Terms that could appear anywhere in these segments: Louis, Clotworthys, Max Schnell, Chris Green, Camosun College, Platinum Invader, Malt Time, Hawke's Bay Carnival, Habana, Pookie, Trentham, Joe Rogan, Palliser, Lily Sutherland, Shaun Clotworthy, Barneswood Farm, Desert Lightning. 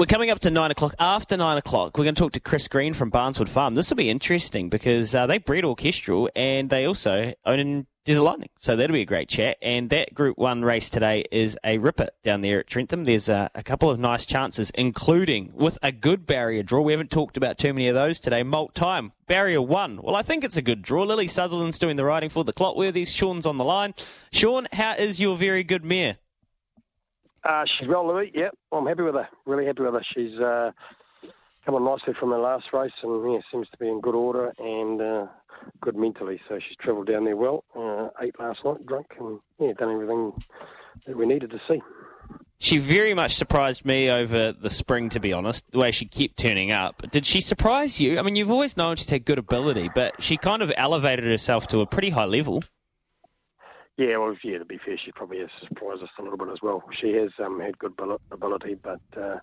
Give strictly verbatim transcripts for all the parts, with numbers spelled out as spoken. We're coming up to nine o'clock. After nine o'clock, we're going to talk to Chris Green from Barneswood Farm. This will be interesting because uh, they breed orchestral and they also own Desert Lightning. So that'll be a great chat. And that Group one race today is a ripper down there at Trentham. There's uh, a couple of nice chances, including with a good barrier draw. We haven't talked about too many of those today. Malt Time, barrier one. Well, I think it's a good draw. Lily Sutherland's doing the riding for the Clotworthys. Sean's on the line. Sean, how is your very good mare? Uh, she's well, Louis. Yep, I'm happy with her. Really happy with her. She's uh, come on nicely from her last race, and yeah, seems to be in good order and uh, good mentally. So she's travelled down there well. Uh, ate last night, drunk, and yeah, done everything that we needed to see. She very much surprised me over the spring, to be honest, the way she kept turning up. Did she surprise you? I mean, you've always known she's had good ability, but she kind of elevated herself to a pretty high level. Yeah, well, yeah, to be fair, she probably has surprised us a little bit as well. She has um, had good ability, but uh,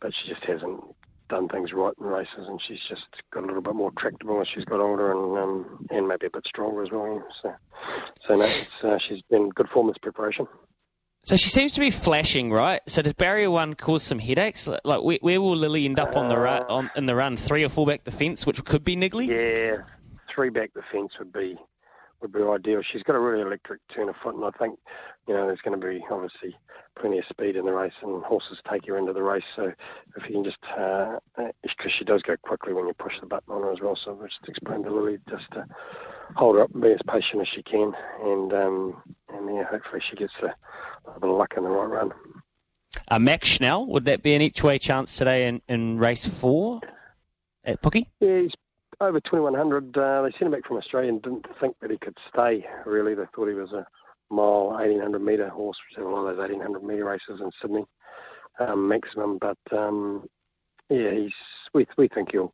but she just hasn't done things right in races, and she's just got a little bit more tractable as she's got older and um, and maybe a bit stronger as well. So, so no, it's, uh, she's been good form in preparation. So she seems to be flashing, right? So does Barrier One cause some headaches? Like, where, where will Lily end up on the run, on in the run? Three or four back the fence, which could be niggly? Yeah, three back the fence would be... would be ideal. She's got a really electric turn of foot, and I think, you know, there's going to be obviously plenty of speed in the race, and horses take her into the race. So if you can just, because uh, she does go quickly when you push the button on her as well. So we'll just explain to Lily just to hold her up and be as patient as she can, and um, and yeah, hopefully she gets a, a bit of luck in the right run. Uh, Max Schnell, would that be an each way chance today in, in race four at Pookie? Yeah, he's over twenty-one hundred, uh, they sent him back from Australia and didn't think that he could stay, really. They thought he was a mile, eighteen hundred metre horse, which is a lot of those eighteen hundred metre races in Sydney, um, maximum. But, um, yeah, he's we, we think he'll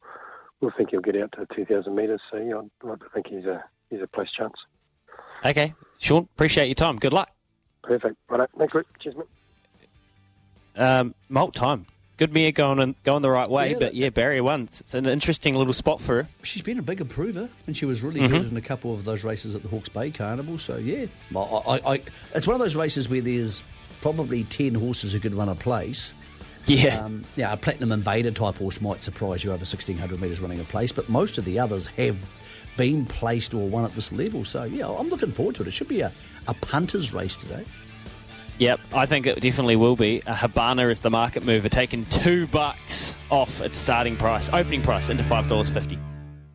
we think he'll get out to two thousand metres, so yeah, I'd like to think he's a, he's a place chance. Okay. Sean, appreciate your time. Good luck. Perfect. Righto. Thanks, Luke. Cheers, mate. Um, Malt Time. Good mare going, going the right way, yeah, but yeah, Barrier One, it's an interesting little spot for her. She's been a big improver, and she was really mm-hmm. good in a couple of those races at the Hawke's Bay Carnival, so yeah. I, I, I, it's one of those races where there's probably ten horses who could run a place. Yeah. Um, yeah, a Platinum Invader type horse might surprise you over sixteen hundred metres running a place, but most of the others have been placed or won at this level, so yeah, I'm looking forward to it. It should be a, a punter's race today. Yep, I think it definitely will be. Uh, Habana is the market mover, taking two bucks off its starting price, opening price, into five dollars fifty.